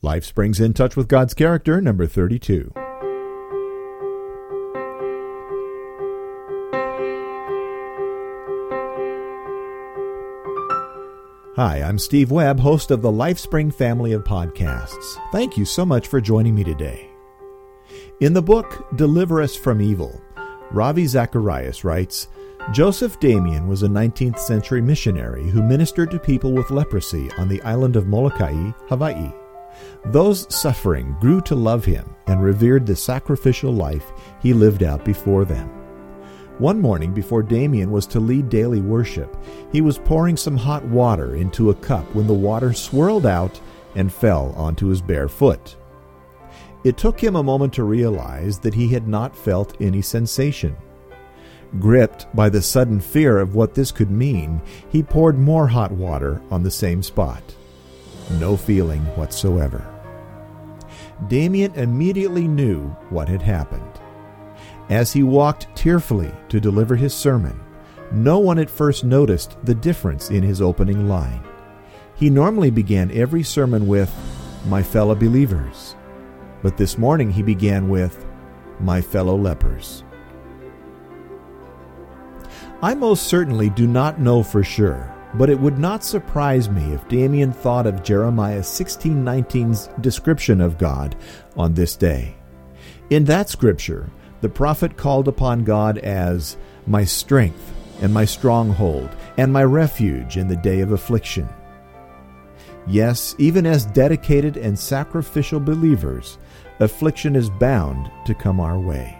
Lifespring's In Touch with God's Character, number 32. Hi, I'm Steve Webb, host of the Lifespring Family of Podcasts. Thank you so much for joining me today. In the book, Deliver Us from Evil, Ravi Zacharias writes, Joseph Damien was a 19th century missionary who ministered to people with leprosy on the island of Molokai, Hawaii. Those suffering grew to love him and revered the sacrificial life he lived out before them. One morning before Damien was to lead daily worship, he was pouring some hot water into a cup when the water swirled out and fell onto his bare foot. It took him a moment to realize that he had not felt any sensation. Gripped by the sudden fear of what this could mean, he poured more hot water on the same spot. No feeling whatsoever. Damien immediately knew what had happened. As he walked tearfully to deliver his sermon, no one at first noticed the difference in his opening line. He normally began every sermon with, "My fellow believers," but this morning he began with, "My fellow lepers." I most certainly do not know for sure, but it would not surprise me if Damien thought of Jeremiah 16:19's description of God on this day. In that scripture, the prophet called upon God as my strength and my stronghold and my refuge in the day of affliction. Yes, even as dedicated and sacrificial believers, affliction is bound to come our way.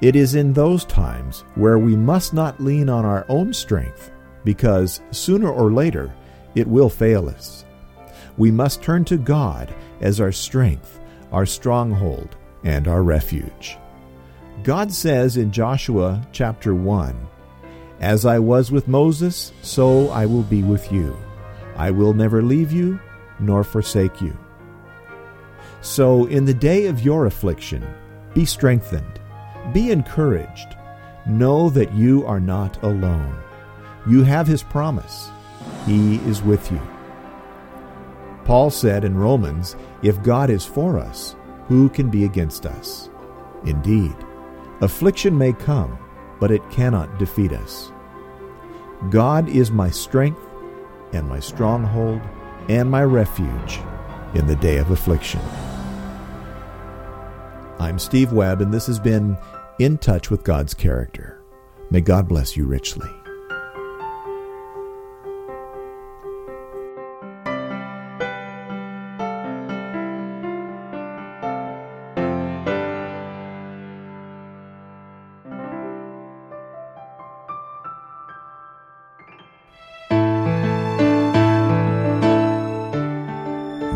It is in those times where we must not lean on our own strength, because sooner or later it will fail us. We must turn to God as our strength, our stronghold, and our refuge. God says in Joshua chapter 1, "As I was with Moses, so I will be with you. I will never leave you nor forsake you." So in the day of your affliction, be strengthened, be encouraged. Know that you are not alone. You have his promise. He is with you. Paul said in Romans, "If God is for us, who can be against us?" Indeed, affliction may come, but it cannot defeat us. God is my strength and my stronghold and my refuge in the day of affliction. I'm Steve Webb, and this has been In Touch with God's Character. May God bless you richly.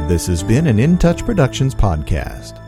This has been an In Touch Productions podcast.